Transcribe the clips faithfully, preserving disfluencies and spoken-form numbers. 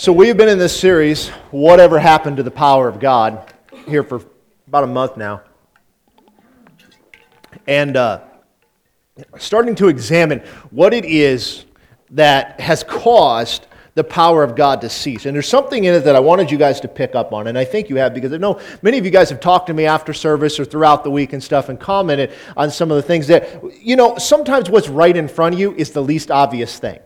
So we've been in this series, Whatever Happened to the Power of God, here for about a month now. And uh, starting to examine what it is that has caused the power of God to cease. And there's something in it that I wanted you guys to pick up on, and I think you have, because I know many of you guys have talked to me after service or throughout the week and stuff and commented on some of the things that, you know, sometimes what's right in front of you is the least obvious thing.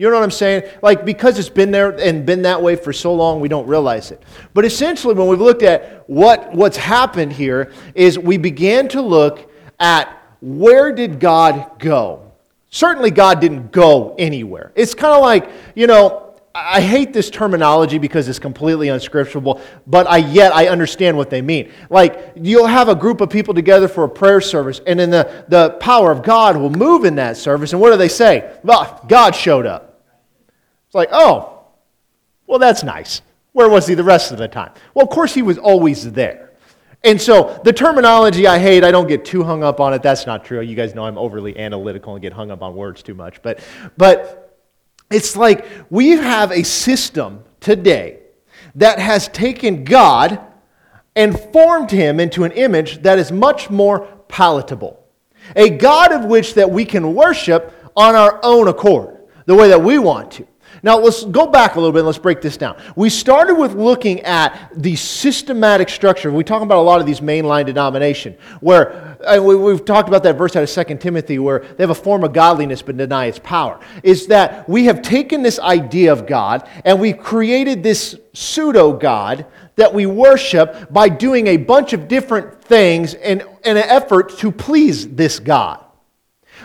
You know what I'm saying? Like, because it's been there and been that way for so long, we don't realize it. But essentially, when we've looked at what, what's happened here, is we began to look at where did God go? Certainly God didn't go anywhere. It's kind of like, you know, I hate this terminology because it's completely unscriptural, but I yet I understand what they mean. Like, you'll have a group of people together for a prayer service, and then the, the power of God will move in that service, and what do they say? Well, God showed up. It's like, oh, well, that's nice. Where was he the rest of the time? Well, of course he was always there. And so the terminology I hate, I don't get too hung up on it. That's not true. You guys know I'm overly analytical and get hung up on words too much. But, but it's like we have a system today that has taken God and formed him into an image that is much more palatable. A God of which that we can worship on our own accord, the way that we want to. Now, let's go back a little bit and let's break this down. We started with looking at the systematic structure. We talk about a lot of these mainline denomination, where uh, we, we've talked about that verse out of Second Timothy, where they have a form of godliness but deny its power. Is that we have taken this idea of God and we've created this pseudo-God that we worship by doing a bunch of different things in, in an effort to please this God.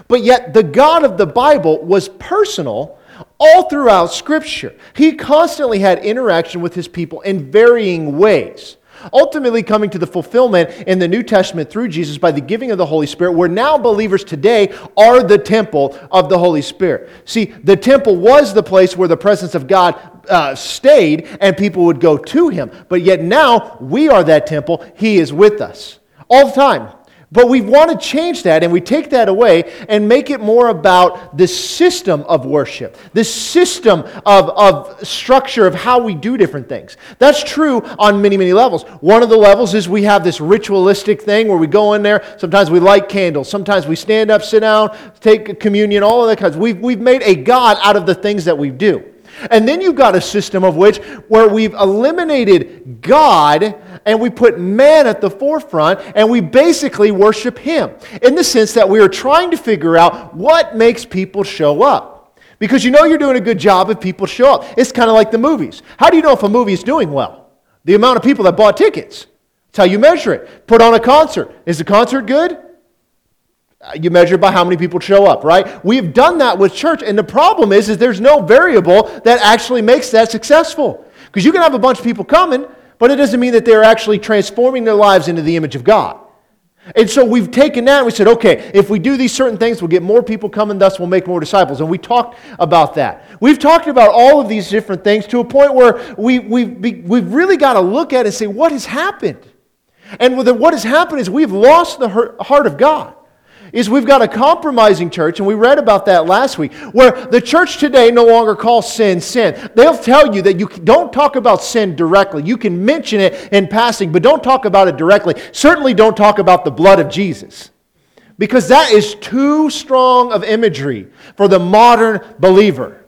But yet, the God of the Bible was personal. All throughout Scripture, he constantly had interaction with his people in varying ways, ultimately coming to the fulfillment in the New Testament through Jesus by the giving of the Holy Spirit, where now believers today are the temple of the Holy Spirit. See, the temple was the place where the presence of God uh, stayed and people would go to him, but yet now we are that temple. He is with us all the time. But we want to change that, and we take that away and make it more about the system of worship, the system of, of structure of how we do different things. That's true on many, many levels. One of the levels is we have this ritualistic thing where we go in there. Sometimes we light candles. Sometimes we stand up, sit down, take communion, all of that kind of. We've, we've made a God out of the things that we do. And then you've got a system of which where we've eliminated God and we put man at the forefront and we basically worship him in the sense that we are trying to figure out what makes people show up. Because you know you're doing a good job if people show up. It's kind of like the movies. How do you know if a movie is doing well? The amount of people that bought tickets. That's how you measure it. Put on a concert. Is the concert good? You measure by how many people show up, right? We've done that with church, and the problem is, is there's no variable that actually makes that successful. Because you can have a bunch of people coming, but it doesn't mean that they're actually transforming their lives into the image of God. And so we've taken that and we said, okay, if we do these certain things, we'll get more people coming, thus we'll make more disciples. And we talked about that. We've talked about all of these different things to a point where we, we've, we've really got to look at it and say, what has happened? And what has happened is we've lost the heart of God. Is we've got a compromising church, and we read about that last week, where the church today no longer calls sin, sin. They'll tell you that you don't talk about sin directly. You can mention it in passing, but don't talk about it directly. Certainly don't talk about the blood of Jesus, because that is too strong of imagery for the modern believer.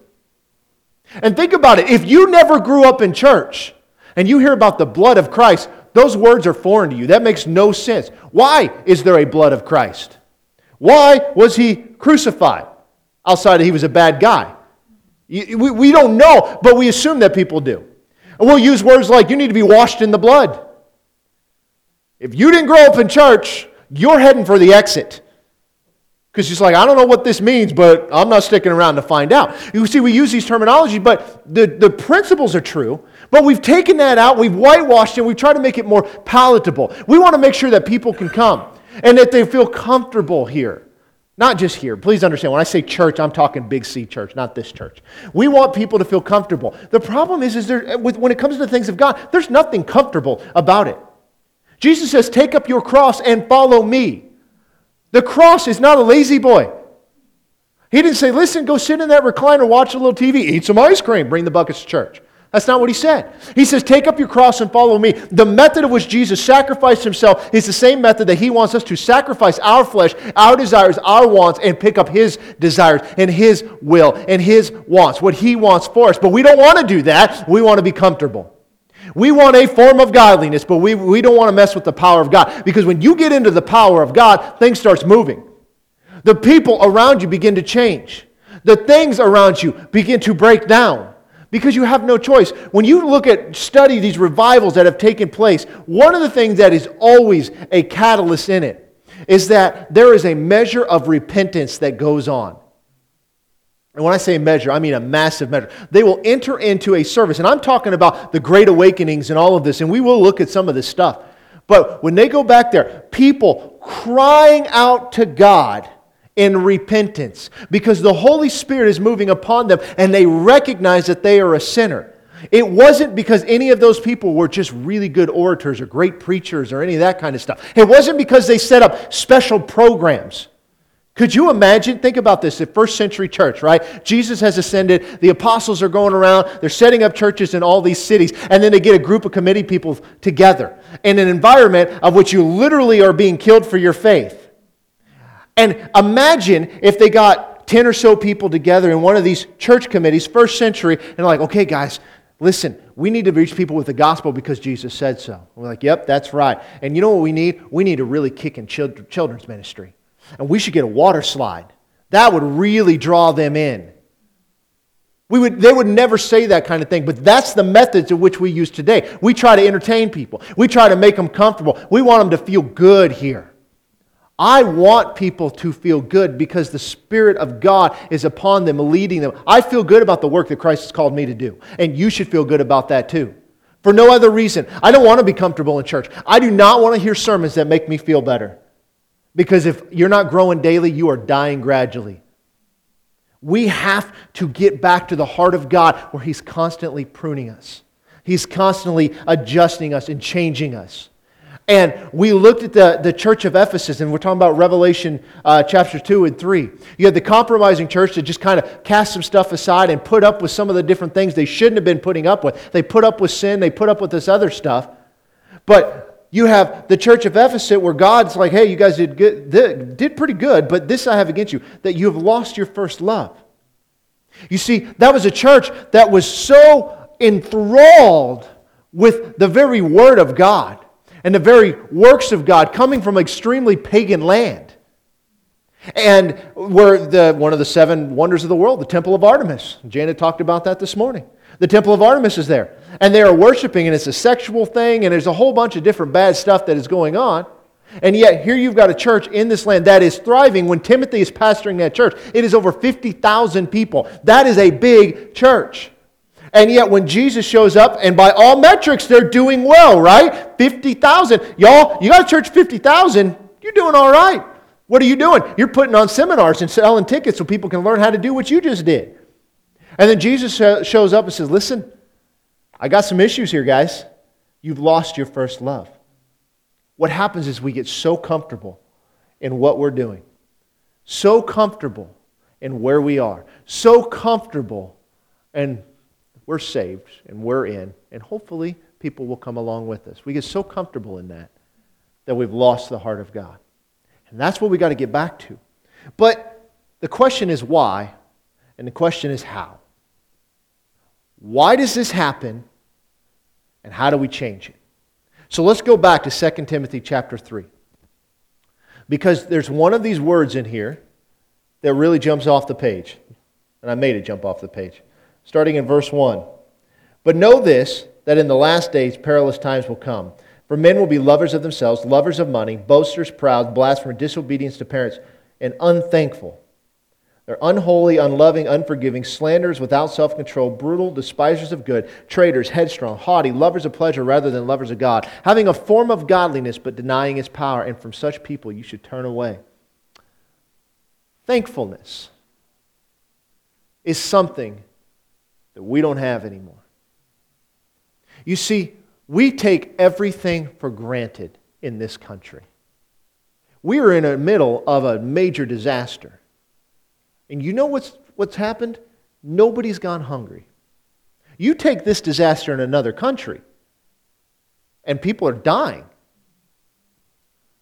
And think about it. If you never grew up in church, and you hear about the blood of Christ, those words are foreign to you. That makes no sense. Why is there a blood of Christ? Why was he crucified? Outside of he was a bad guy. We don't know, but we assume that people do. And we'll use words like, you need to be washed in the blood. If you didn't grow up in church, you're heading for the exit. Because it's like, I don't know what this means, but I'm not sticking around to find out. You see, we use these terminology, but the, the principles are true. But we've taken that out, we've whitewashed it, we've tried to make it more palatable. We want to make sure that people can come. And that they feel comfortable here. Not just here. Please understand, when I say church, I'm talking big C church, not this church. We want people to feel comfortable. The problem is, is there, when it comes to the things of God, there's nothing comfortable about it. Jesus says, take up your cross and follow me. The cross is not a lazy boy. He didn't say, listen, go sit in that recliner, watch a little T V, eat some ice cream, bring the buckets to church. That's not what he said. He says, take up your cross and follow me. The method of which Jesus sacrificed himself is the same method that he wants us to sacrifice our flesh, our desires, our wants, and pick up his desires and his will and his wants, what he wants for us. But we don't want to do that. We want to be comfortable. We want a form of godliness, but we, we don't want to mess with the power of God. Because when you get into the power of God, things start moving. The people around you begin to change. The things around you begin to break down. Because you have no choice. When you look at, study these revivals that have taken place, one of the things that is always a catalyst in it is that there is a measure of repentance that goes on. And when I say measure, I mean a massive measure. They will enter into a service. And I'm talking about the Great Awakenings and all of this, and we will look at some of this stuff. But when they go back there, people crying out to God in repentance, because the Holy Spirit is moving upon them and they recognize that they are a sinner. It wasn't because any of those people were just really good orators or great preachers or any of that kind of stuff. It wasn't because they set up special programs. Could you imagine? Think about this, the first century church, right? Jesus has ascended, the apostles are going around, they're setting up churches in all these cities, and then they get a group of committee people together in an environment of which you literally are being killed for your faith. And imagine if they got ten or so people together in one of these church committees, first century, and they're like, okay, guys, listen, we need to reach people with the gospel because Jesus said so. And we're like, yep, that's right. And you know what we need? We need to really kick in children's ministry. And we should get a water slide. That would really draw them in. We would, they would never say that kind of thing, but that's the methods in which we use today. We try to entertain people. We try to make them comfortable. We want them to feel good here. I want people to feel good because the Spirit of God is upon them, leading them. I feel good about the work that Christ has called me to do. And you should feel good about that too. For no other reason. I don't want to be comfortable in church. I do not want to hear sermons that make me feel better. Because if you're not growing daily, you are dying gradually. We have to get back to the heart of God where He's constantly pruning us. He's constantly adjusting us and changing us. And we looked at the, the church of Ephesus, and we're talking about Revelation uh, chapter two and three. You had the compromising church that just kind of cast some stuff aside and put up with some of the different things they shouldn't have been putting up with. They put up with sin, they put up with this other stuff. But you have the church of Ephesus where God's like, hey, you guys did good, did pretty good, but this I have against you, that you have lost your first love. You see, that was a church that was so enthralled with the very Word of God and the very works of God, coming from extremely pagan land. And were the one of the seven wonders of the world, the Temple of Artemis. Janet talked about that this morning. The Temple of Artemis is there. And they are worshiping, and it's a sexual thing, and there's a whole bunch of different bad stuff that is going on. And yet, here you've got a church in this land that is thriving. When Timothy is pastoring that church, it is over fifty thousand people. That is a big church. And yet when Jesus shows up, and by all metrics, they're doing well, right? fifty thousand. Y'all, you got a church fifty thousand, you're doing all right. What are you doing? You're putting on seminars and selling tickets so people can learn how to do what you just did. And then Jesus shows up and says, listen, I got some issues here, guys. You've lost your first love. What happens is we get so comfortable in what we're doing, so comfortable in where we are, so comfortable and we're saved, and we're in, and hopefully people will come along with us. We get so comfortable in that that we've lost the heart of God. And that's what we got to get back to. But the question is why, and the question is how. Why does this happen, and how do we change it? So let's go back to Second Timothy chapter three. Because there's one of these words in here that really jumps off the page. And I made it jump off the page. Starting in verse one. But know this, that in the last days perilous times will come. For men will be lovers of themselves, lovers of money, boasters, proud, blasphemers, disobedient to parents, and unthankful. They're unholy, unloving, unforgiving, slanderers, without self-control, brutal, despisers of good, traitors, headstrong, haughty, lovers of pleasure rather than lovers of God, having a form of godliness but denying its power. And from such people you should turn away. Thankfulness is something that we don't have anymore. You see, we take everything for granted in this country. We are in the middle of a major disaster. And you know what's what's happened? Nobody's gone hungry. You take this disaster in another country, and people are dying.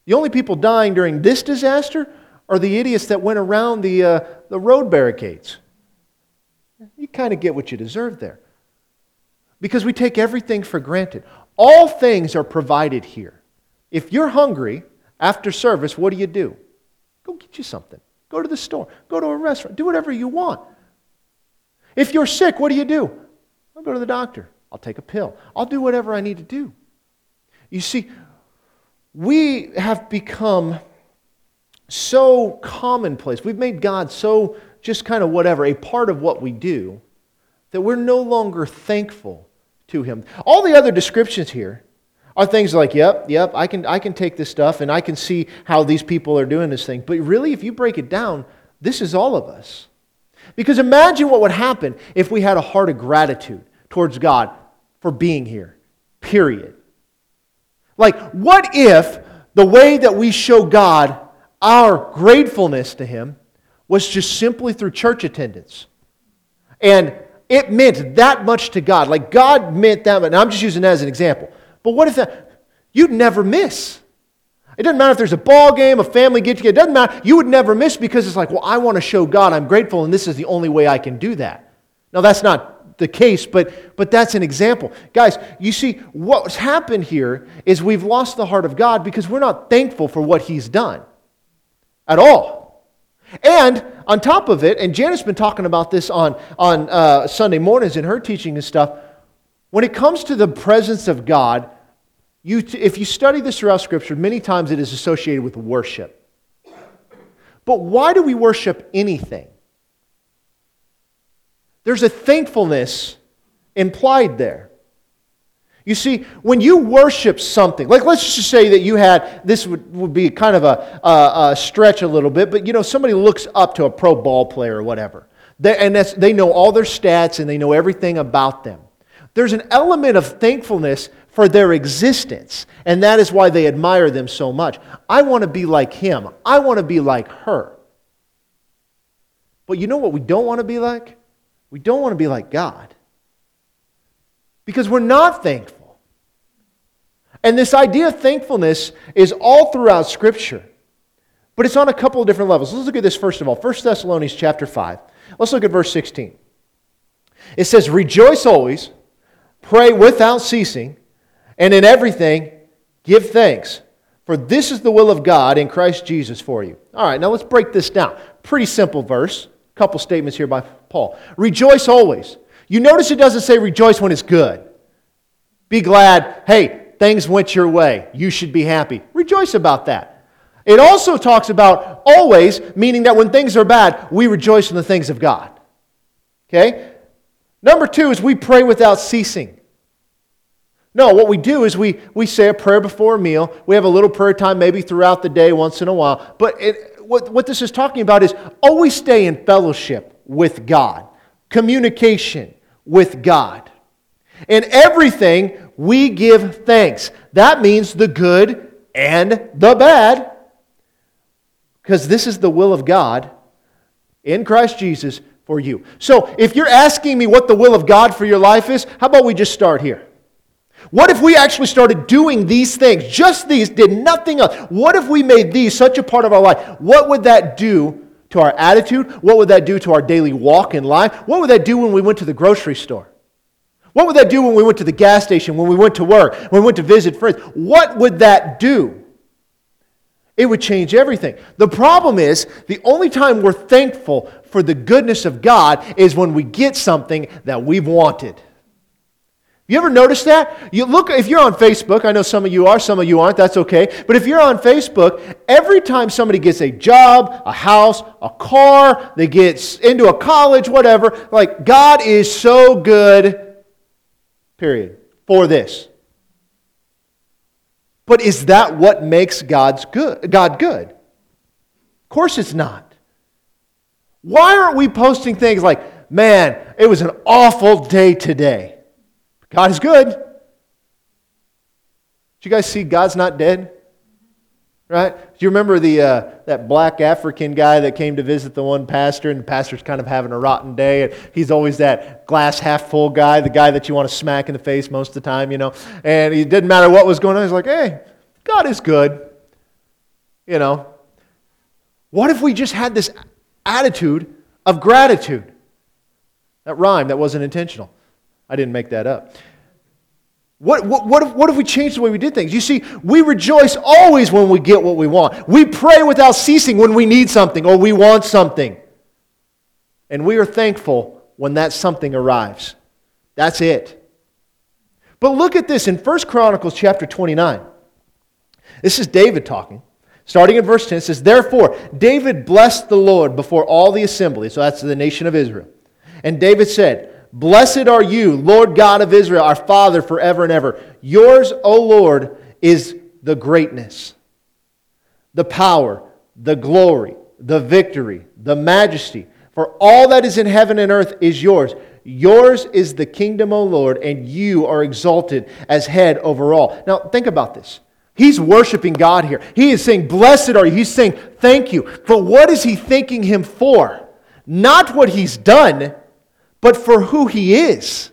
The only people dying during this disaster are the idiots that went around the uh, the road barricades. You kind of get what you deserve there. Because we take everything for granted. All things are provided here. If you're hungry after service, what do you do? Go get you something. Go to the store. Go to a restaurant. Do whatever you want. If you're sick, what do you do? I'll go to the doctor. I'll take a pill. I'll do whatever I need to do. You see, we have become so commonplace. We've made God so just kind of whatever, a part of what we do, that we're no longer thankful to Him. All the other descriptions here are things like, yep, yep, I can, I can take this stuff and I can see how these people are doing this thing. But really, if you break it down, this is all of us. Because imagine what would happen if we had a heart of gratitude towards God for being here, period. Like, what if the way that we show God our gratefulness to Him was just simply through church attendance? And it meant that much to God. Like, God meant that much. Now, I'm just using that as an example. But what if that, you'd never miss. It doesn't matter if there's a ball game, a family get-together. It doesn't matter. You would never miss because it's like, well, I want to show God I'm grateful, and this is the only way I can do that. Now, that's not the case, but, but that's an example. Guys, you see, what's happened here is we've lost the heart of God because we're not thankful for what He's done at all. And on top of it, and Janet's been talking about this on, on uh, Sunday mornings in her teaching and stuff, when it comes to the presence of God, you t- if you study this throughout Scripture, many times it is associated with worship. But why do we worship anything? There's a thankfulness implied there. You see, when you worship something, like let's just say that you had, this would, would be kind of a, a, a stretch a little bit, but you know, somebody looks up to a pro ball player or whatever, they, and that's, they know all their stats and they know everything about them. There's an element of thankfulness for their existence, and that is why they admire them so much. I want to be like him. I want to be like her. But you know what we don't want to be like? We don't want to be like God. Because we're not thankful. And this idea of thankfulness is all throughout Scripture. But it's on a couple of different levels. Let's look at this first of all. First Thessalonians chapter five. Let's look at verse sixteen. It says, "Rejoice always, pray without ceasing, and in everything give thanks. For this is the will of God in Christ Jesus for you." All right, now let's break this down. Pretty simple verse. A couple statements here by Paul. Rejoice always. You notice it doesn't say rejoice when it's good. Be glad. Hey, things went your way. You should be happy. Rejoice about that. It also talks about always, meaning that when things are bad, we rejoice in the things of God. Okay? Number two is we pray without ceasing. No, what we do is we, we say a prayer before a meal. We have a little prayer time maybe throughout the day once in a while. But it, what, what this is talking about is always stay in fellowship with God. Communication with God. In everything, we give thanks. That means the good and the bad, because this is the will of God in Christ Jesus for you. So if you're asking me what the will of God for your life is, how about we just start here? What if we actually started doing these things, just these, did nothing else? What if we made these such a part of our life? What would that do to our attitude? What would that do to our daily walk in life? What would that do when we went to the grocery store? What would that do when we went to the gas station, when we went to work, when we went to visit friends? What would that do? It would change everything. The problem is, the only time we're thankful for the goodness of God is when we get something that we've wanted. You ever notice that? You look, if you're on Facebook, I know some of you are, some of you aren't, that's okay. But if you're on Facebook, every time somebody gets a job, a house, a car, they get into a college, whatever, like, God is so good, period, for this. But is that what makes God's good? God good? Of course it's not. Why aren't we posting things like, man, it was an awful day today? God is good. Did you guys see God's not dead? Right? Do you remember the uh, that black African guy that came to visit the one pastor, and the pastor's kind of having a rotten day, and he's always that glass half full guy, the guy that you want to smack in the face most of the time, you know, and it didn't matter what was going on. He's like, hey, God is good, you know. What if we just had this attitude of gratitude? That rhyme, that wasn't intentional. I didn't make that up. What, what, what, if, what if we changed the way we did things? You see, we rejoice always when we get what we want. We pray without ceasing when we need something or we want something. And we are thankful when that something arrives. That's it. But look at this in First Chronicles chapter twenty-nine. This is David talking. Starting in verse ten, it says, therefore, David blessed the Lord before all the assembly. So that's the nation of Israel. And David said, blessed are you, Lord God of Israel, our Father forever and ever. Yours, O Lord, is the greatness, the power, the glory, the victory, the majesty. For all that is in heaven and earth is yours. Yours is the kingdom, O Lord, and you are exalted as head over all. Now, think about this. He's worshiping God here. He is saying, blessed are you. He's saying, thank you. But what is he thanking him for? Not what he's done, but for who he is.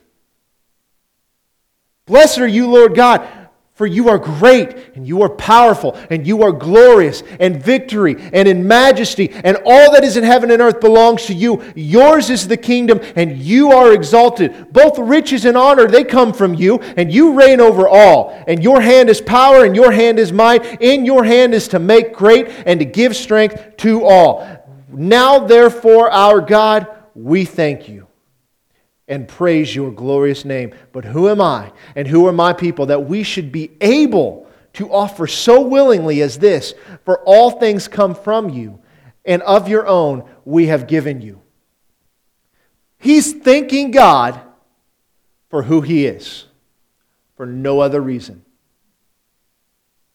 Blessed are you, Lord God, for you are great, and you are powerful, and you are glorious, and victory, and in majesty, and all that is in heaven and earth belongs to you. Yours is the kingdom, and you are exalted. Both riches and honor, they come from you, and you reign over all. And your hand is power, and your hand is might. In your hand is to make great, and to give strength to all. Now, therefore, our God, we thank you and praise your glorious name. But who am I and who are my people that we should be able to offer so willingly as this? For all things come from you, and of your own we have given you. He's thanking God for who he is, for no other reason.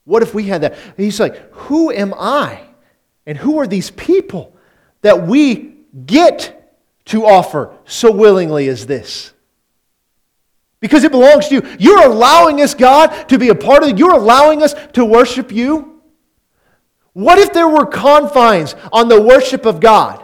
What if we had that? He's like, who am I and who are these people that we get to offer so willingly as this? Because it belongs to you. You're allowing us, God, to be a part of it. You're allowing us to worship you. What if there were confines on the worship of God?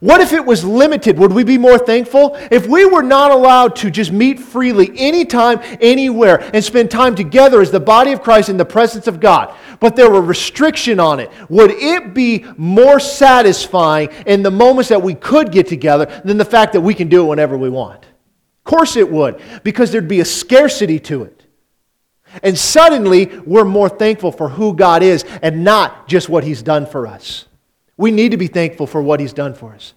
What if it was limited? Would we be more thankful? If we were not allowed to just meet freely anytime, anywhere, and spend time together as the body of Christ in the presence of God, but there were restriction on it, would it be more satisfying in the moments that we could get together than the fact that we can do it whenever we want? Of course it would, because there'd be a scarcity to it. And suddenly, we're more thankful for who God is and not just what he's done for us. We need to be thankful for what he's done for us.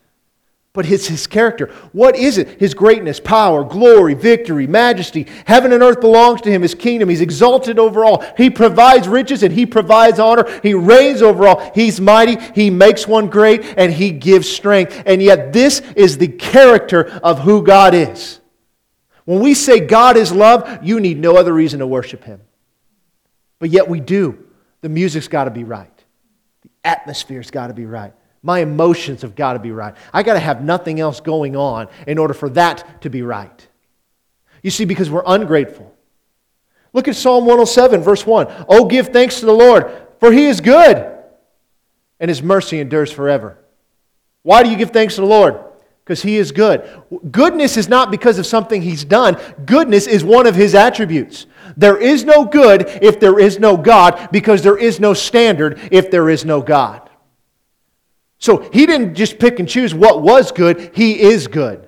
But it's his character. What is it? His greatness, power, glory, victory, majesty. Heaven and earth belongs to him, his kingdom. He's exalted over all. He provides riches and he provides honor. He reigns over all. He's mighty. He makes one great and he gives strength. And yet this is the character of who God is. When we say God is love, you need no other reason to worship him. But yet we do. The music's got to be right. Atmosphere's got to be right. My emotions have got to be right. I got to have nothing else going on in order for that to be right. You see, because we're ungrateful. Look at Psalm one oh seven, verse one. Oh, give thanks to the Lord, for he is good, and his mercy endures forever. Why do you give thanks to the Lord? Because he is good. Goodness is not because of something he's done. Goodness is one of his attributes. There is no good if there is no God, because there is no standard if there is no God. So he didn't just pick and choose what was good. He is good.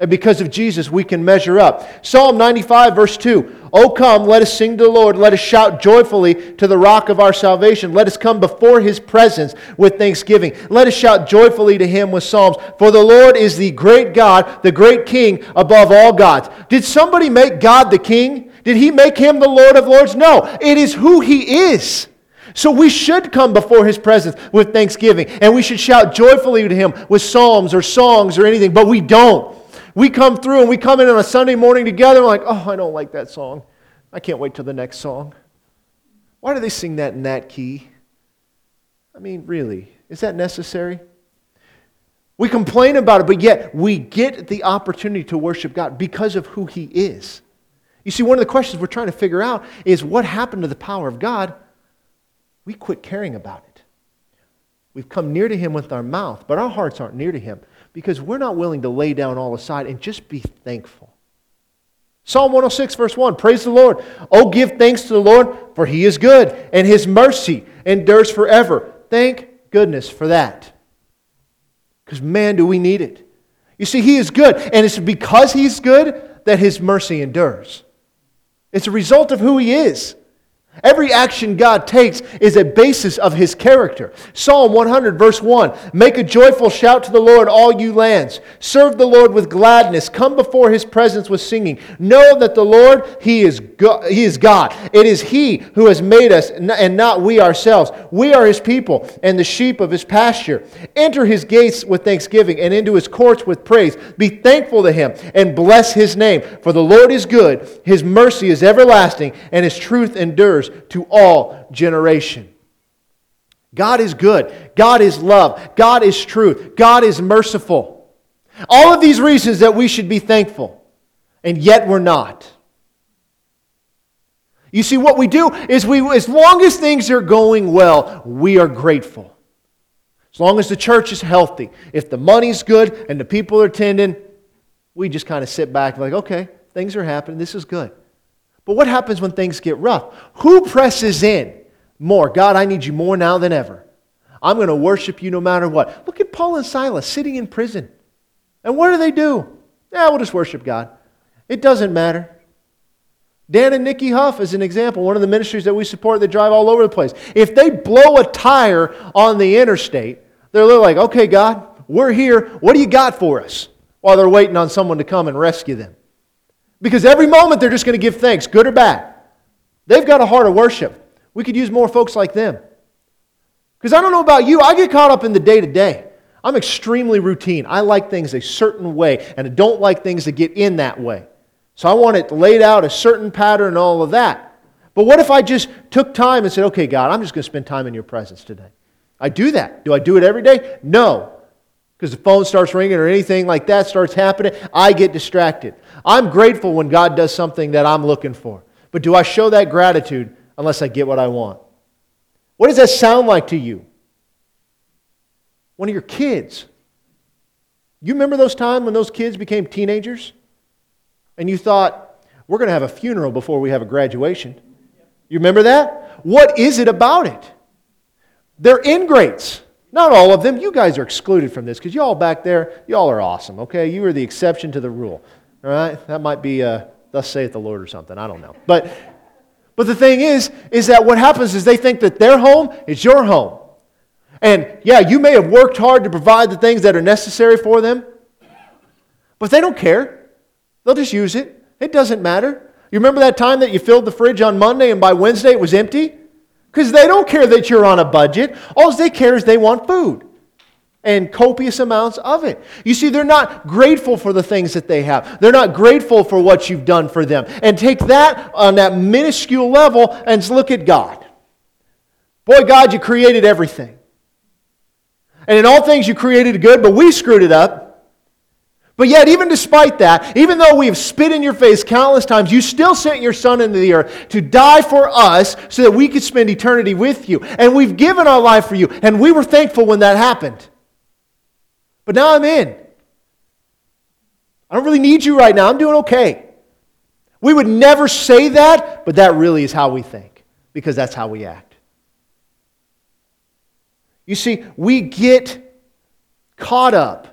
And because of Jesus, we can measure up. Psalm ninety-five, verse two. O come, let us sing to the Lord. Let us shout joyfully to the rock of our salvation. Let us come before his presence with thanksgiving. Let us shout joyfully to him with psalms. For the Lord is the great God, the great King above all gods. Did somebody make God the King? Did he make him the Lord of lords? No, it is who he is. So we should come before his presence with thanksgiving. And we should shout joyfully to him with psalms or songs or anything. But we don't. We come through and we come in on a Sunday morning together and we're like, oh, I don't like that song. I can't wait till the next song. Why do they sing that in that key? I mean, really, is that necessary? We complain about it, but yet we get the opportunity to worship God because of who he is. You see, one of the questions we're trying to figure out is what happened to the power of God we quit caring about it. We've come near to Him with our mouth, but our hearts aren't near to Him because we're not willing to lay down all aside and just be thankful. Psalm one oh six, verse one, praise the Lord. Oh, give thanks to the Lord, for He is good, and His mercy endures forever. Thank goodness for that. Because man, do we need it. You see, He is good, and it's because He's good that His mercy endures. It's a result of who He is. Every action God takes is a basis of His character. Psalm one hundred, verse one, make a joyful shout to the Lord, all you lands. Serve the Lord with gladness. Come before His presence with singing. Know that the Lord, He is God. He is God. It is He who has made us and not we ourselves. We are His people and the sheep of His pasture. Enter His gates with thanksgiving and into His courts with praise. Be thankful to Him and bless His name. For the Lord is good, His mercy is everlasting, and His truth endures to all generation. God is good. God is love. God is truth. God is merciful. All of these reasons that we should be thankful, and yet we're not. You see, what we do is we, as long as things are going well, we are grateful. As long as the church is healthy, if the money's good and the people are attending, we just kind of sit back and like, okay, things are happening. This is good. But what happens when things get rough? Who presses in more? God, I need you more now than ever. I'm going to worship you no matter what. Look at Paul and Silas sitting in prison. And what do they do? Yeah, we'll just worship God. It doesn't matter. Dan and Nikki Huff is an example. One of the ministries that we support, they drive all over the place. If they blow a tire on the interstate, they're like, okay, God, we're here. What do you got for us? While they're waiting on someone to come and rescue them. Because every moment they're just going to give thanks, good or bad. They've got a heart of worship. We could use more folks like them. Because I don't know about you, I get caught up in the day-to-day. I'm extremely routine. I like things a certain way, and I don't like things that get in that way. So I want it laid out, a certain pattern, and all of that. But what if I just took time and said, okay, God, I'm just going to spend time in your presence today. I do that. Do I do it every day? No. Because the phone starts ringing or anything like that starts happening, I get distracted. I'm grateful when God does something that I'm looking for. But do I show that gratitude unless I get what I want? What does that sound like to you? One of your kids. You remember those times when those kids became teenagers? And you thought, we're going to have a funeral before we have a graduation. You remember that? What is it about it? They're ingrates. Not all of them. You guys are excluded from this because y'all back there, y'all are awesome, okay? You are the exception to the rule, all right? That might be uh, thus saith the Lord or something. I don't know. But but the thing is, is that what happens is they think that their home is your home. And yeah, you may have worked hard to provide the things that are necessary for them, but they don't care. They'll just use it. It doesn't matter. You remember that time that you filled the fridge on Monday and by Wednesday it was empty? Because they don't care that you're on a budget. All they care is they want food and copious amounts of it. You see, they're not grateful for the things that they have. They're not grateful for what you've done for them. And take that on that minuscule level and look at God. Boy, God, you created everything. And in all things you created good, but we screwed it up. But yet, even despite that, even though we have spit in your face countless times, you still sent your Son into the earth to die for us so that we could spend eternity with you. And we've given our life for you, and we were thankful when that happened. But now I'm in. I don't really need you right now. I'm doing okay. We would never say that, but that really is how we think, because that's how we act. You see, we get caught up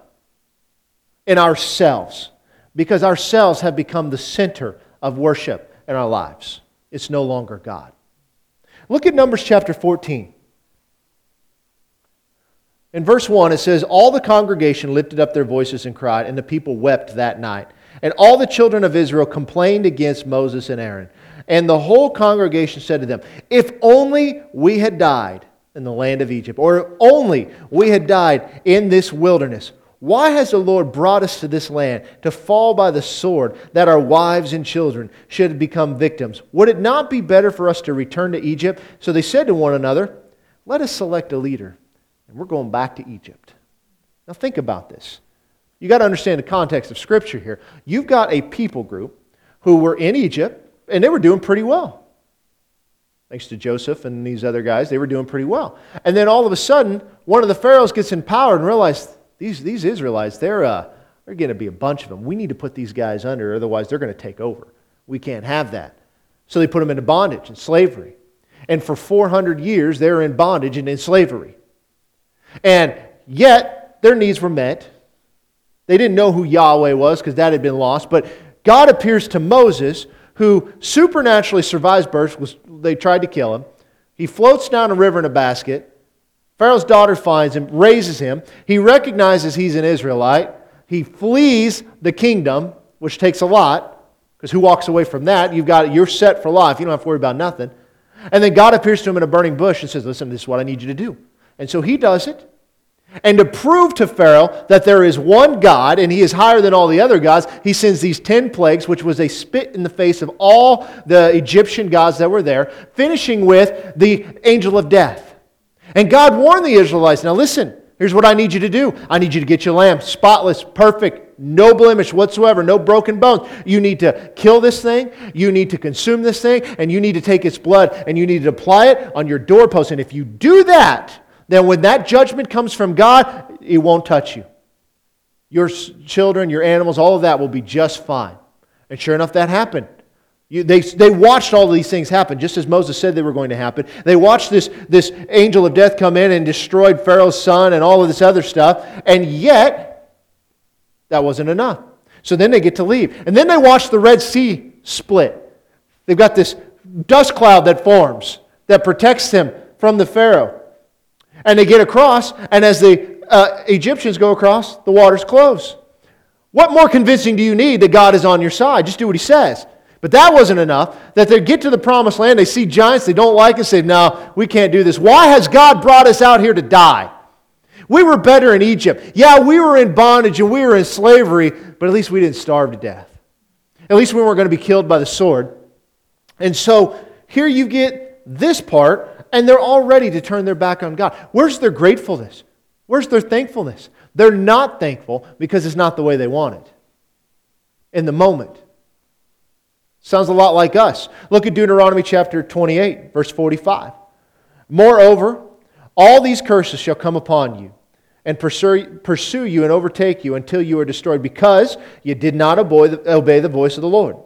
in ourselves, because ourselves have become the center of worship in our lives. It's no longer God. Look at Numbers chapter fourteen. In verse one, it says, all the congregation lifted up their voices and cried, and the people wept that night. And all the children of Israel complained against Moses and Aaron. And the whole congregation said to them, if only we had died in the land of Egypt, or if only we had died in this wilderness. Why has the Lord brought us to this land to fall by the sword, that our wives and children should become victims? Would it not be better for us to return to Egypt? So they said to one another, let us select a leader, and we're going back to Egypt. Now think about this. You got to understand the context of Scripture here. You've got a people group who were in Egypt, and they were doing pretty well. thanks to Joseph and these other guys, they were doing pretty well. And then all of a sudden, one of the pharaohs gets empowered and realizes, these, these Israelites, they're, uh, they're going to be a bunch of them. We need to put these guys under, otherwise they're going to take over. We can't have that. So they put them into bondage and slavery. And for four hundred years, they're in bondage and in slavery. And yet, their needs were met. They didn't know who Yahweh was because that had been lost. But God appears to Moses, who supernaturally survives birth. Was, they tried to kill him. He floats down a river in a basket. Pharaoh's daughter finds him, raises him. He recognizes he's an Israelite. He flees the kingdom, which takes a lot, because who walks away from that? You've got, you're set for life. You don't have to worry about nothing. And then God appears to him in a burning bush and says, listen, this is what I need you to do. And so he does it. And to prove to Pharaoh that there is one God and he is higher than all the other gods, he sends these ten plagues, which was a spit in the face of all the Egyptian gods that were there, finishing with the angel of death. And God warned the Israelites, now listen, here's what I need you to do. I need you to get your lamb, spotless, perfect, no blemish whatsoever, no broken bones. You need to kill this thing, you need to consume this thing, and you need to take its blood and you need to apply it on your doorpost. And if you do that, then when that judgment comes from God, it won't touch you. Your children, your animals, all of that will be just fine. And sure enough, that happened. You, they, they watched all these things happen, just as Moses said they were going to happen. They watched this, this angel of death come in and destroyed Pharaoh's son and all of this other stuff, and yet, that wasn't enough. So then they get to leave. And then they watch the Red Sea split. They've got this dust cloud that forms, that protects them from the Pharaoh. And they get across, and as the uh, Egyptians go across, the waters close. What more convincing do you need that God is on your side? Just do what He says. But that wasn't enough. That they get to the promised land, they see giants they don't like and say, no, we can't do this. Why has God brought us out here to die? We were better in Egypt. Yeah, we were in bondage and we were in slavery, but at least we didn't starve to death. At least we weren't going to be killed by the sword. And so here you get this part. And they're all ready to turn their back on God. Where's their gratefulness? Where's their thankfulness? They're not thankful because it's not the way they want it in the moment. Sounds a lot like us. Look at Deuteronomy chapter twenty-eight, verse forty-five. Moreover, all these curses shall come upon you and pursue you and overtake you until you are destroyed because you did not obey the voice of the Lord,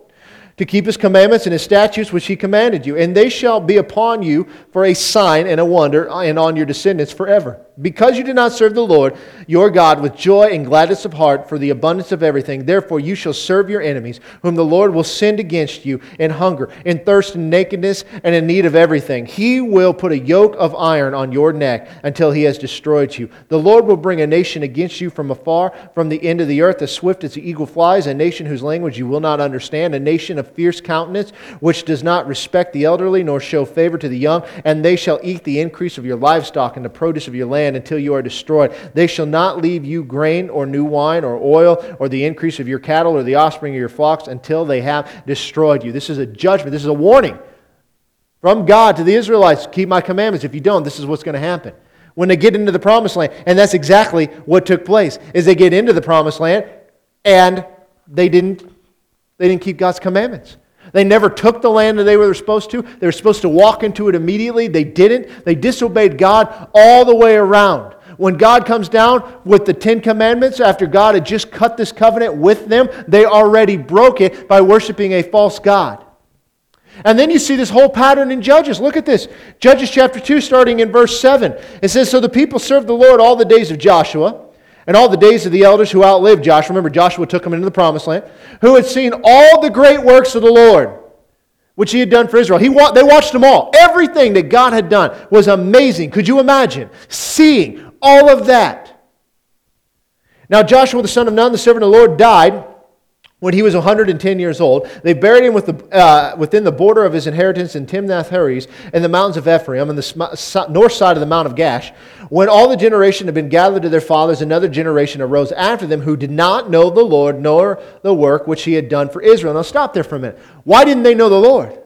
to keep His commandments and His statutes which He commanded you. And they shall be upon you for a sign and a wonder, and on your descendants forever. Because you did not serve the Lord your God with joy and gladness of heart for the abundance of everything, therefore you shall serve your enemies, whom the Lord will send against you in hunger, in thirst, and nakedness, and in need of everything. He will put a yoke of iron on your neck until He has destroyed you. The Lord will bring a nation against you from afar, from the end of the earth, as swift as the eagle flies, a nation whose language you will not understand, a nation of fierce countenance, which does not respect the elderly nor show favor to the young, and they shall eat the increase of your livestock and the produce of your land until you are destroyed. They shall not leave you grain or new wine or oil or the increase of your cattle or the offspring of your flocks until they have destroyed you. This is a judgment. This is a warning from God to the Israelites. Keep my commandments. If you don't, this is what's going to happen. When they get into the promised land, and that's exactly what took place, is they get into the promised land and they didn't They didn't keep God's commandments. They never took the land that they were supposed to. They were supposed to walk into it immediately. They didn't. They disobeyed God all the way around. When God comes down with the Ten Commandments, after God had just cut this covenant with them, they already broke it by worshiping a false god. And then you see this whole pattern in Judges. Look at this. Judges chapter two, starting in verse seven. It says, so the people served the Lord all the days of Joshua, and all the days of the elders who outlived Joshua. Remember, Joshua took them into the promised land, who had seen all the great works of the Lord, which He had done for Israel. He wa- They watched them all. Everything that God had done was amazing. Could you imagine seeing all of that? Now Joshua, the son of Nun, the servant of the Lord, died when he was one hundred ten years old. They buried him with the, uh, within the border of his inheritance in Timnath-Heres in the mountains of Ephraim, on the sm- so- north side of the Mount of Gash. When all the generation had been gathered to their fathers, another generation arose after them who did not know the Lord nor the work which He had done for Israel. Now stop there for a minute. Why didn't they know the Lord?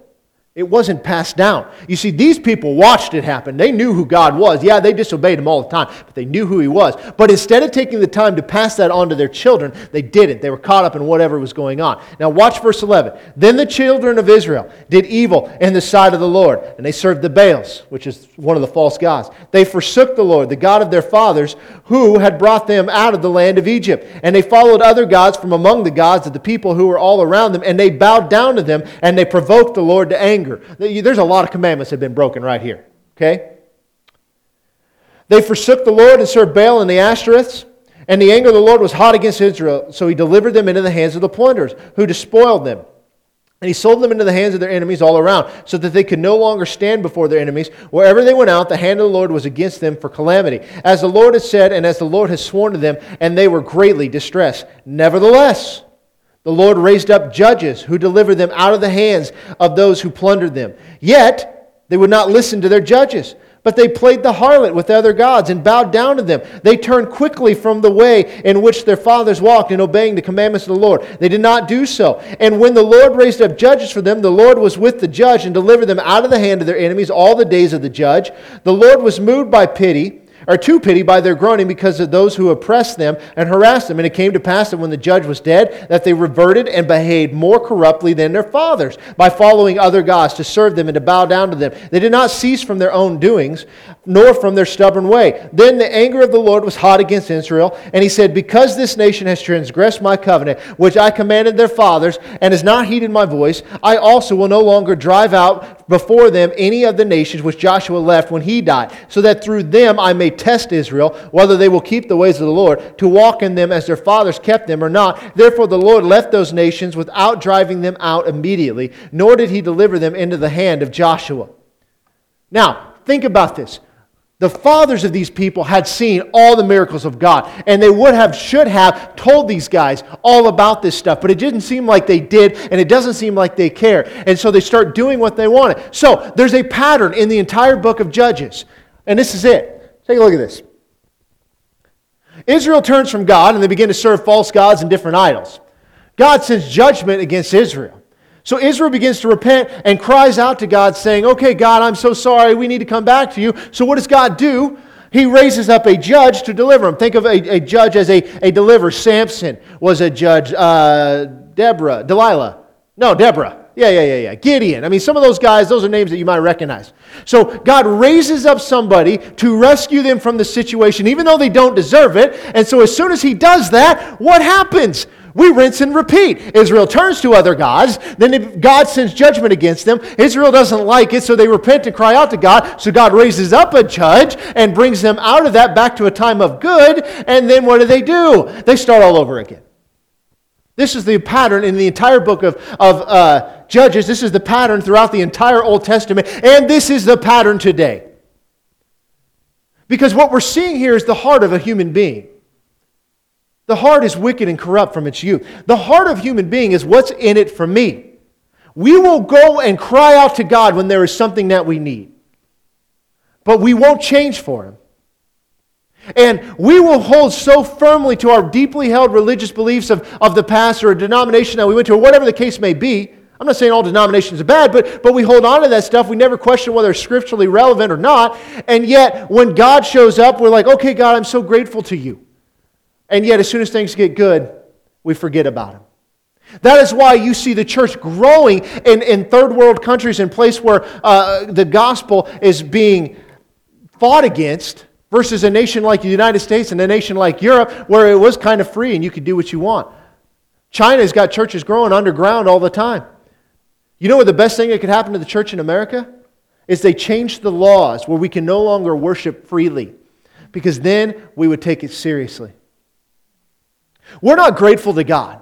It wasn't passed down. You see, these people watched it happen. They knew who God was. Yeah, they disobeyed him all the time, but they knew who he was. But instead of taking the time to pass that on to their children, they didn't. They were caught up in whatever was going on. Now watch verse eleven. Then the children of Israel did evil in the sight of the Lord, and they served the Baals, which is one of the false gods. They forsook the Lord, the God of their fathers, who had brought them out of the land of Egypt. And they followed other gods from among the gods of the people who were all around them, and they bowed down to them, and they provoked the Lord to anger. There's a lot of commandments that have been broken right here, okay? They forsook the Lord and served Baal and the Ashtoreths, and the anger of the Lord was hot against Israel, so he delivered them into the hands of the plunderers, who despoiled them. And he sold them into the hands of their enemies all around, so that they could no longer stand before their enemies. Wherever they went out, the hand of the Lord was against them for calamity, as the Lord has said, and as the Lord has sworn to them, and they were greatly distressed. Nevertheless, the Lord raised up judges who delivered them out of the hands of those who plundered them. Yet, they would not listen to their judges, but they played the harlot with other gods and bowed down to them. They turned quickly from the way in which their fathers walked in obeying the commandments of the Lord. They did not do so. And when the Lord raised up judges for them, the Lord was with the judge and delivered them out of the hand of their enemies all the days of the judge. The Lord was moved by pity, or to pity by their groaning because of those who oppressed them and harassed them. And it came to pass that when the judge was dead, that they reverted and behaved more corruptly than their fathers by following other gods to serve them and to bow down to them. They did not cease from their own doings, nor from their stubborn way. Then the anger of the Lord was hot against Israel, and he said, because this nation has transgressed my covenant, which I commanded their fathers, and has not heeded my voice, I also will no longer drive out before them any of the nations which Joshua left when he died, so that through them I may test Israel, whether they will keep the ways of the Lord, to walk in them as their fathers kept them or not. Therefore the Lord left those nations without driving them out immediately, nor did he deliver them into the hand of Joshua. Now, think about this. The fathers of these people had seen all the miracles of God, and they would have, should have, told these guys all about this stuff, but it didn't seem like they did, and it doesn't seem like they care, and so they start doing what they wanted. So, there's a pattern in the entire book of Judges, and this is it. Take a look at this. Israel turns from God and they begin to serve false gods and different idols. God sends judgment against Israel. So Israel begins to repent and cries out to God saying, okay, God, I'm so sorry. We need to come back to you. So what does God do? He raises up a judge to deliver them. Think of a, a judge as a, a deliverer. Samson was a judge. Uh, Deborah, Delilah. No, Deborah. Yeah, yeah, yeah, yeah. Gideon. I mean, some of those guys, those are names that you might recognize. So God raises up somebody to rescue them from the situation, even though they don't deserve it. And so as soon as he does that, what happens? We rinse and repeat. Israel turns to other gods. Then God sends judgment against them. Israel doesn't like it, so they repent and cry out to God. So God raises up a judge and brings them out of that back to a time of good. And then what do they do? They start all over again. This is the pattern in the entire book of, of uh, Judges. This is the pattern throughout the entire Old Testament. And this is the pattern today. Because what we're seeing here is the heart of a human being. The heart is wicked and corrupt from its youth. The heart of human being is what's in it for me. We will go and cry out to God when there is something that we need. But we won't change for him. And we will hold so firmly to our deeply held religious beliefs of, of the past or a denomination that we went to, or whatever the case may be. I'm not saying all denominations are bad, but, but we hold on to that stuff. We never question whether it's scripturally relevant or not. And yet, when God shows up, we're like, okay, God, I'm so grateful to you. And yet, as soon as things get good, we forget about him. That is why you see the church growing in, in third world countries, in place where uh, the gospel is being fought against, versus a nation like the United States and a nation like Europe where it was kind of free and you could do what you want. China's got churches growing underground all the time. You know what the best thing that could happen to the church in America? Is they change the laws where we can no longer worship freely, because then we would take it seriously. We're not grateful to God.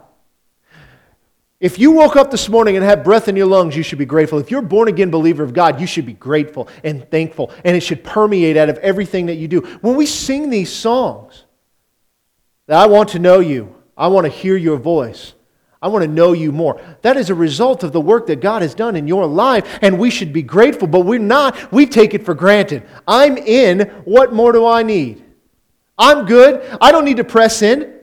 If you woke up this morning and had breath in your lungs, you should be grateful. If you're a born-again believer of God, you should be grateful and thankful, and it should permeate out of everything that you do. When we sing these songs, that I want to know you, I want to hear your voice, I want to know you more, that is a result of the work that God has done in your life, and we should be grateful, but we're not. We take it for granted. I'm in. What more do I need? I'm good. I don't need to press in.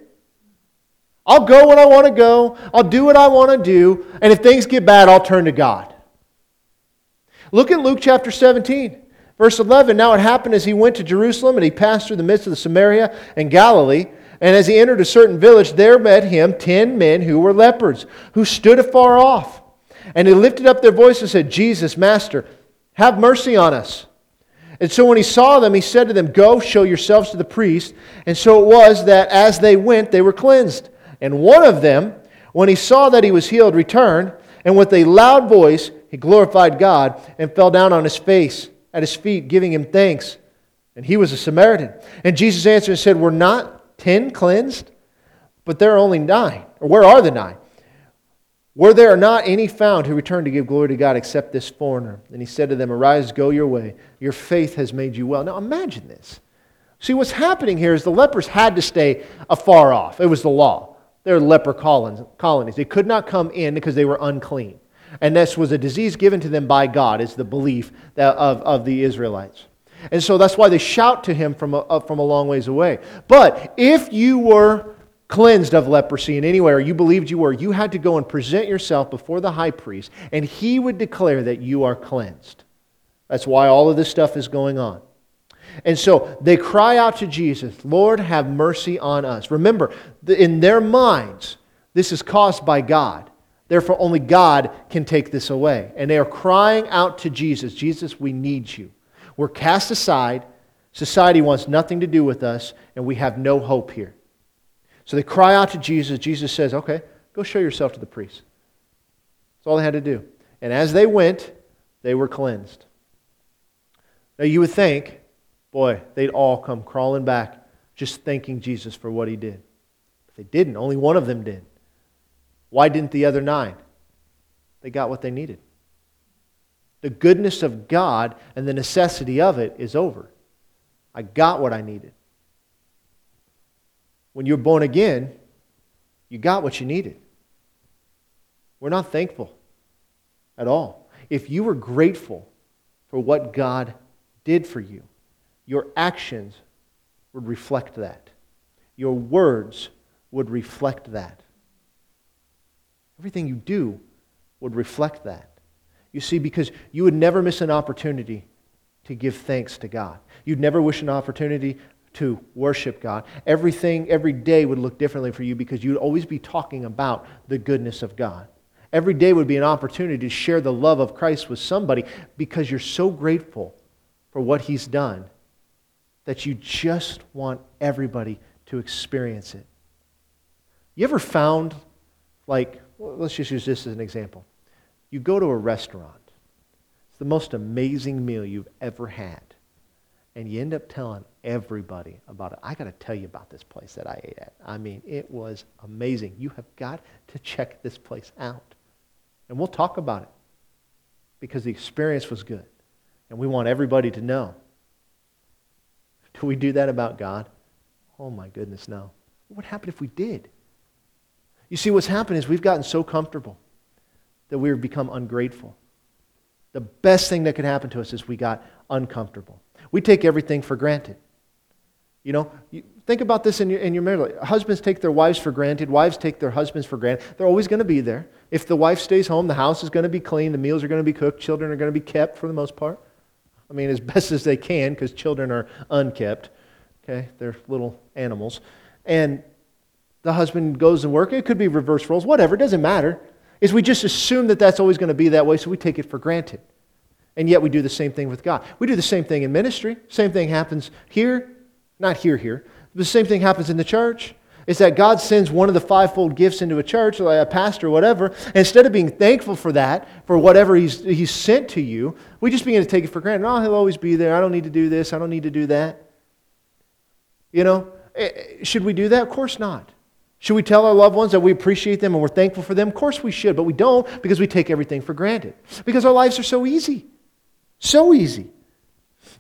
I'll go when I want to go. I'll do what I want to do. And if things get bad, I'll turn to God. Look at Luke chapter seventeen, verse eleven. Now it happened as he went to Jerusalem, and he passed through the midst of the Samaria and Galilee. And as he entered a certain village, there met him ten men who were lepers, who stood afar off. And they lifted up their voices and said, Jesus, Master, have mercy on us. And so when he saw them, he said to them, Go, show yourselves to the priest. And so it was that as they went, they were cleansed. And one of them, when he saw that he was healed, returned, and with a loud voice he glorified God and fell down on his face, at his feet, giving him thanks. And he was a Samaritan. And Jesus answered and said, Were not ten cleansed? But there are only nine. Or where are the nine? Were there not any found who returned to give glory to God except this foreigner? And he said to them, Arise, go your way. Your faith has made you well. Now imagine this. See, what's happening here is the lepers had to stay afar off. It was the law. They were leper colonies. They could not come in because they were unclean. And this was a disease given to them by God, is the belief of, of the Israelites. And so that's why they shout to him from a, from a long ways away. But if you were cleansed of leprosy in any way, or you believed you were, you had to go and present yourself before the high priest, and he would declare that you are cleansed. That's why all of this stuff is going on. And so they cry out to Jesus, Lord, have mercy on us. Remember, in their minds, this is caused by God. Therefore, only God can take this away. And they are crying out to Jesus, Jesus, we need you. We're cast aside. Society wants nothing to do with us, and we have no hope here. So they cry out to Jesus. Jesus says, okay, go show yourself to the priest. That's all they had to do. And as they went, they were cleansed. Now you would think, boy, they'd all come crawling back just thanking Jesus for what he did. But they didn't. Only one of them did. Why didn't the other nine? They got what they needed. The goodness of God and the necessity of it is over. I got what I needed. When you're born again, you got what you needed. We're not thankful at all. If you were grateful for what God did for you, your actions would reflect that. Your words would reflect that. Everything you do would reflect that. You see, because you would never miss an opportunity to give thanks to God. You'd never wish an opportunity to worship God. Everything, every day would look differently for you because you'd always be talking about the goodness of God. Every day would be an opportunity to share the love of Christ with somebody because you're so grateful for what He's done that you just want everybody to experience it. You ever found, like, well, let's just use this as an example. You go to a restaurant. It's the most amazing meal you've ever had. And you end up telling everybody about it. I got to tell you about this place that I ate at. I mean, it was amazing. You have got to check this place out. And we'll talk about it because the experience was good. And we want everybody to know. Do we do that about God? Oh my goodness, no. What would happen if we did? You see, what's happened is we've gotten so comfortable that we've become ungrateful. The best thing that could happen to us is we got uncomfortable. We take everything for granted. You know, you think about this in your, in your marriage life. Husbands take their wives for granted. Wives take their husbands for granted. They're always going to be there. If the wife stays home, the house is going to be clean. The meals are going to be cooked. Children are going to be kept for the most part. I mean, as best as they can because children are unkept. Okay, they're little animals. And the husband goes and works. It could be reverse roles. Whatever, it doesn't matter. Is we just assume that that's always going to be that way, so we take it for granted. And yet we do the same thing with God. We do the same thing in ministry. Same thing happens here. Not here, here. The same thing happens in the church. It's that God sends one of the fivefold gifts into a church, like a pastor or whatever. And instead of being thankful for that, for whatever he's, he's sent to you, we just begin to take it for granted. Oh, he'll always be there. I don't need to do this. I don't need to do that. You know, should we do that? Of course not. Should we tell our loved ones that we appreciate them and we're thankful for them? Of course we should, but we don't because we take everything for granted. Because our lives are so easy. So easy.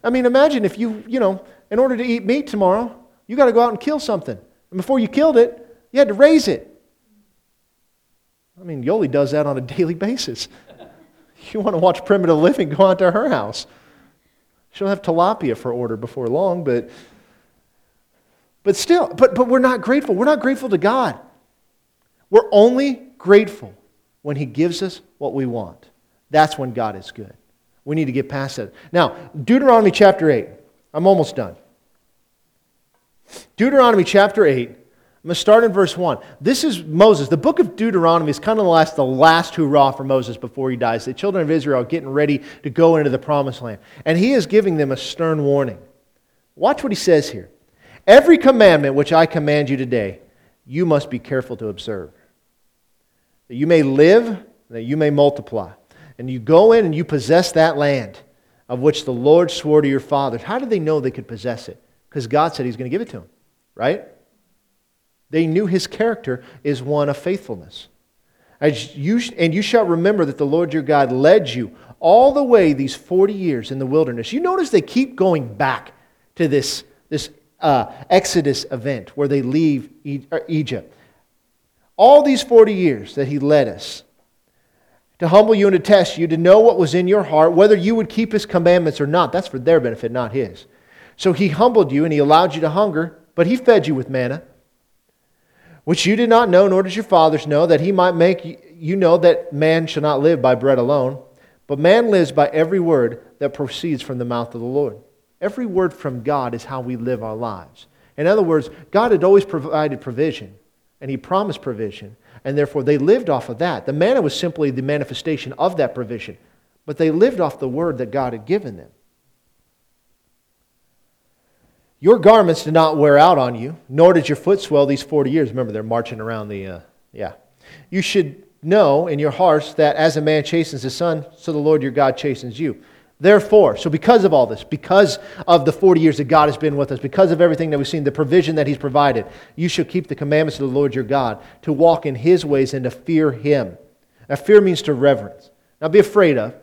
I mean, imagine if you, you know, in order to eat meat tomorrow, you got to go out and kill something. And before you killed it, you had to raise it. I mean, Yoli does that on a daily basis. You want to watch Primitive Living, go out to her house. She'll have tilapia for order before long, but... But still, but, but we're not grateful. We're not grateful to God. We're only grateful when He gives us what we want. That's when God is good. We need to get past that. Now, Deuteronomy chapter eight. I'm almost done. Deuteronomy chapter eight. I'm going to start in verse one. This is Moses. The book of Deuteronomy is kind of the last, the last hurrah for Moses before he dies. The children of Israel are getting ready to go into the promised land. And he is giving them a stern warning. Watch what he says here. Every commandment which I command you today, you must be careful to observe, that you may live, that you may multiply. And you go in and you possess that land of which the Lord swore to your fathers. How did they know they could possess it? Because God said He's going to give it to them, right? They knew His character is one of faithfulness. As you, and you shall remember that the Lord your God led you all the way these forty years in the wilderness. You notice they keep going back to this, this uh, Exodus event where they leave e- Egypt. All these forty years that He led us, to humble you and to test you, to know what was in your heart, whether you would keep His commandments or not. That's for their benefit, not His. So He humbled you and He allowed you to hunger, but He fed you with manna, which you did not know, nor did your fathers know, that He might make you know that man shall not live by bread alone, but man lives by every word that proceeds from the mouth of the Lord. Every word from God is how we live our lives. In other words, God had always provided provision, and He promised provision. And therefore, they lived off of that. The manna was simply the manifestation of that provision. But they lived off the word that God had given them. Your garments did not wear out on you, nor did your foot swell these forty years. Remember, they're marching around the, uh, yeah. You should know in your hearts that as a man chastens his son, so the Lord your God chastens you. Therefore, so because of all this, because of the forty years that God has been with us, because of everything that we've seen, the provision that He's provided, you shall keep the commandments of the Lord your God, to walk in His ways and to fear Him. Now, fear means to reverence. Not be afraid of,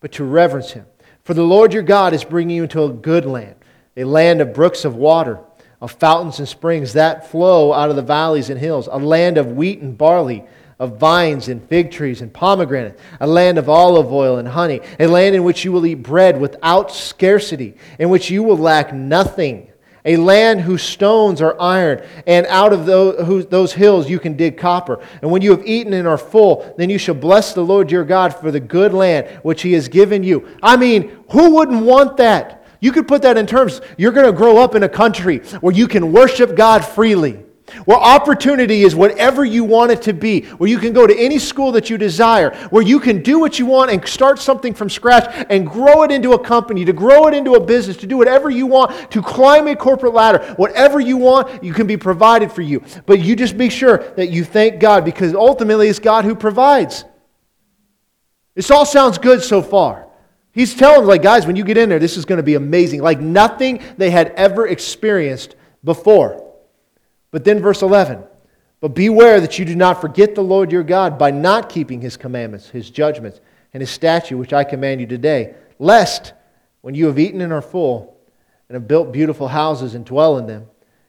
but to reverence Him. For the Lord your God is bringing you into a good land, a land of brooks of water, of fountains and springs that flow out of the valleys and hills, a land of wheat and barley, of vines and fig trees and pomegranates, a land of olive oil and honey, a land in which you will eat bread without scarcity, in which you will lack nothing, a land whose stones are iron, and out of those hills you can dig copper. And when you have eaten and are full, then you shall bless the Lord your God for the good land which He has given you. I mean, who wouldn't want that? You could put that in terms, you're going to grow up in a country where you can worship God freely, where opportunity is whatever you want it to be, where you can go to any school that you desire, where you can do what you want and start something from scratch and grow it into a company, to grow it into a business, to do whatever you want, to climb a corporate ladder. Whatever you want, you can be provided for you. But you just make sure that you thank God, because ultimately it's God who provides. This all sounds good so far. He's telling them, like, guys, when you get in there, this is going to be amazing, like nothing they had ever experienced before. But then verse eleven, but beware that you do not forget the Lord your God by not keeping His commandments, His judgments, and His statute, which I command you today, lest when you have eaten and are full and have built beautiful houses and dwell in them,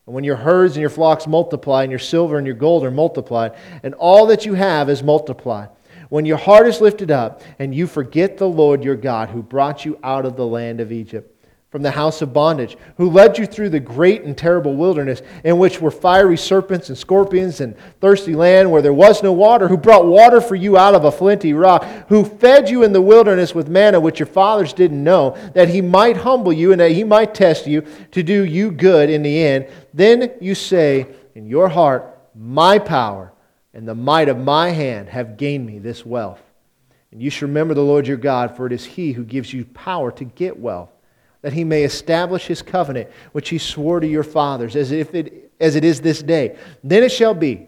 and when your herds and your flocks multiply and your silver and your gold are multiplied, and all that you have is multiplied, when your heart is lifted up and you forget the Lord your God who brought you out of the land of Egypt, from the house of bondage, who led you through the great and terrible wilderness, in which were fiery serpents and scorpions and thirsty land where there was no water, who brought water for you out of a flinty rock, who fed you in the wilderness with manna which your fathers didn't know, that He might humble you and that He might test you to do you good in the end. Then you say in your heart, my power and the might of my hand have gained me this wealth. And you should remember the Lord your God, for it is He who gives you power to get wealth, that He may establish His covenant, which He swore to your fathers, as if it, as it is this day. Then it shall be,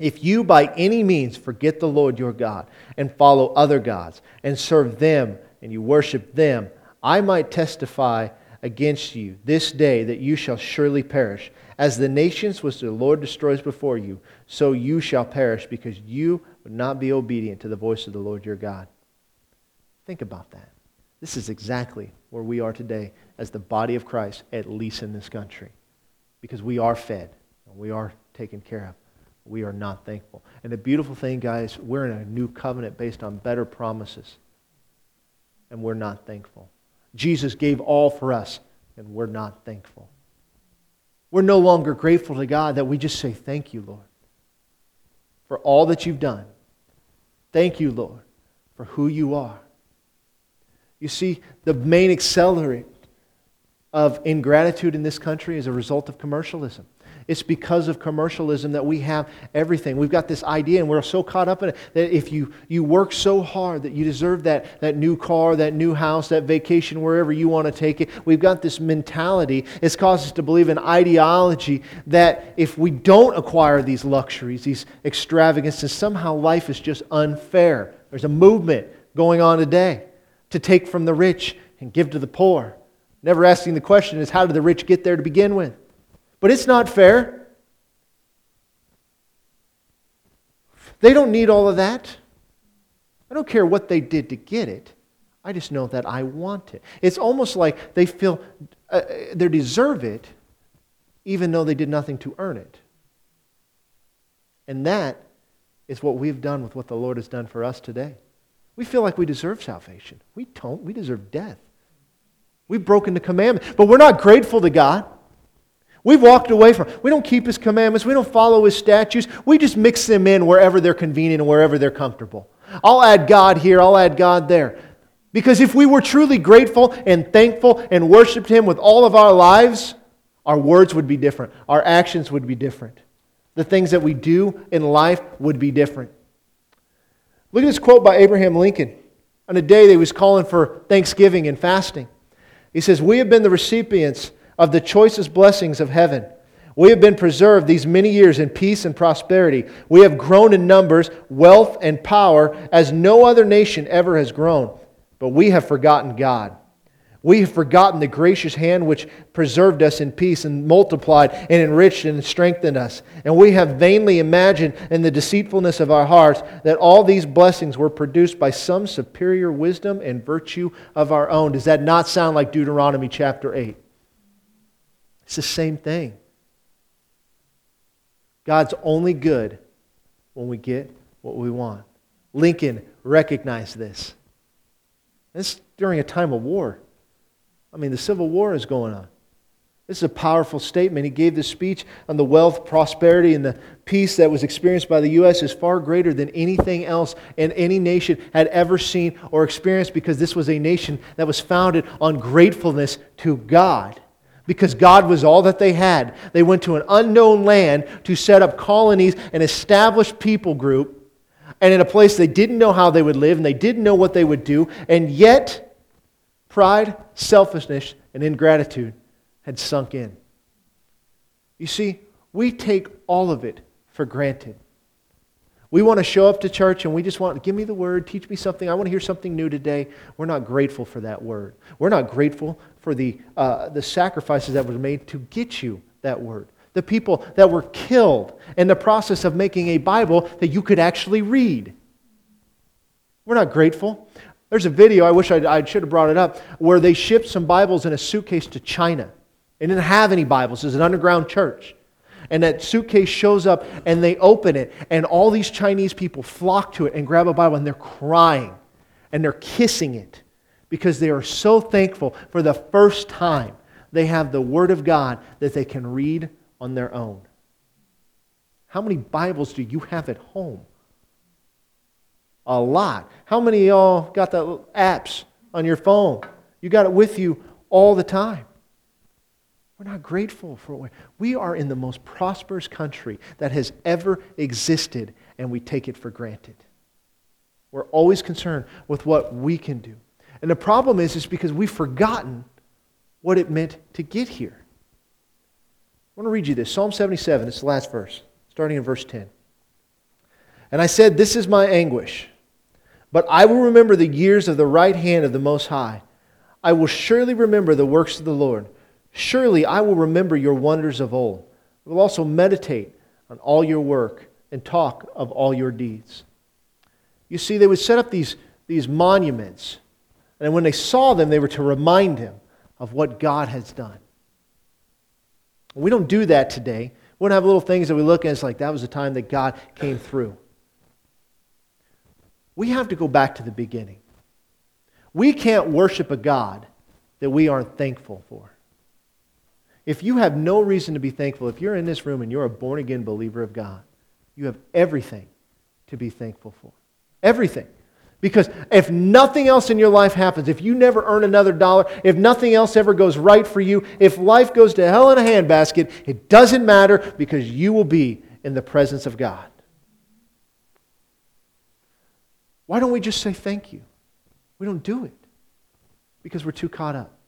if you by any means forget the Lord your God, and follow other gods, and serve them, and you worship them, I might testify against you this day that you shall surely perish. As the nations which the Lord destroys before you, so you shall perish, because you would not be obedient to the voice of the Lord your God. Think about that. This is exactly where we are today as the body of Christ, at least in this country. Because we are fed, and we are taken care of. We are not thankful. And the beautiful thing, guys, we're in a new covenant based on better promises. And we're not thankful. Jesus gave all for us, and we're not thankful. We're no longer grateful to God that we just say, thank you, Lord, for all that you've done. Thank you, Lord, for who you are. You see, the main accelerant of ingratitude in this country is a result of commercialism. It's because of commercialism that we have everything. We've got this idea, and we're so caught up in it, that if you, you work so hard that you deserve that, that new car, that new house, that vacation, wherever you want to take it. We've got this mentality. It's caused us to believe an ideology that if we don't acquire these luxuries, these extravagances, somehow life is just unfair. There's a movement going on today to take from the rich and give to the poor. Never asking the question is, how did the rich get there to begin with? But it's not fair. They don't need all of that. I don't care what they did to get it. I just know that I want it. It's almost like they feel uh, they deserve it, even though they did nothing to earn it. And that is what we've done with what the Lord has done for us today. We feel like we deserve salvation. We don't. We deserve death. We've broken the commandment, but we're not grateful to God. We've walked away from it. We don't keep His commandments. We don't follow His statutes. We just mix them in wherever they're convenient and wherever they're comfortable. I'll add God here. I'll add God there. Because if we were truly grateful and thankful and worshiped Him with all of our lives, our words would be different. Our actions would be different. The things that we do in life would be different. Look at this quote by Abraham Lincoln. On a day that he was calling for Thanksgiving and fasting. He says, "We have been the recipients of the choicest blessings of heaven. We have been preserved these many years in peace and prosperity. We have grown in numbers, wealth, and power as no other nation ever has grown. But we have forgotten God. We have forgotten the gracious hand which preserved us in peace and multiplied and enriched and strengthened us. And we have vainly imagined in the deceitfulness of our hearts that all these blessings were produced by some superior wisdom and virtue of our own." Does that not sound like Deuteronomy chapter eight? It's the same thing. God's only good when we get what we want. Lincoln recognized this. This during a time of war. I mean, the Civil War is going on. This is a powerful statement. He gave this speech on the wealth, prosperity, and the peace that was experienced by the U S is far greater than anything else and any nation had ever seen or experienced, because this was a nation that was founded on gratefulness to God. Because God was all that they had. They went to an unknown land to set up colonies and establish people group, and in a place they didn't know how they would live and they didn't know what they would do, and yet pride, selfishness, and ingratitude had sunk in. You see, we take all of it for granted. We want to show up to church and we just want, give me the word, teach me something, I want to hear something new today. We're not grateful for that word. We're not grateful for the uh, the sacrifices that were made to get you that word. The people that were killed in the process of making a Bible that you could actually read. We're not grateful. There's a video, I wish I'd, I should have brought it up, where they shipped some Bibles in a suitcase to China. They didn't have any Bibles. It was an underground church. And that suitcase shows up and they open it and all these Chinese people flock to it and grab a Bible and they're crying and they're kissing it because they are so thankful for the first time they have the Word of God that they can read on their own. How many Bibles do you have at home? A lot. How many of y'all got the apps on your phone? You got it with you all the time. We're not grateful for it. We are in the most prosperous country that has ever existed, and we take it for granted. We're always concerned with what we can do. And the problem is, is because we've forgotten what it meant to get here. I want to read you this. Psalm seventy-seven, it's the last verse, starting in verse ten. "And I said, this is my anguish, but I will remember the years of the right hand of the Most High. I will surely remember the works of the Lord. Surely I will remember your wonders of old. I will also meditate on all your work and talk of all your deeds." You see, they would set up these, these monuments. And when they saw them, they were to remind him of what God has done. We don't do that today. We don't have little things that we look at and it's like, that was the time that God came through. We have to go back to the beginning. We can't worship a God that we aren't thankful for. If you have no reason to be thankful, if you're in this room and you're a born-again believer of God, you have everything to be thankful for. Everything. Because if nothing else in your life happens, if you never earn another dollar, if nothing else ever goes right for you, if life goes to hell in a handbasket, it doesn't matter because you will be in the presence of God. Why don't we just say thank you? We don't do it because we're too caught up.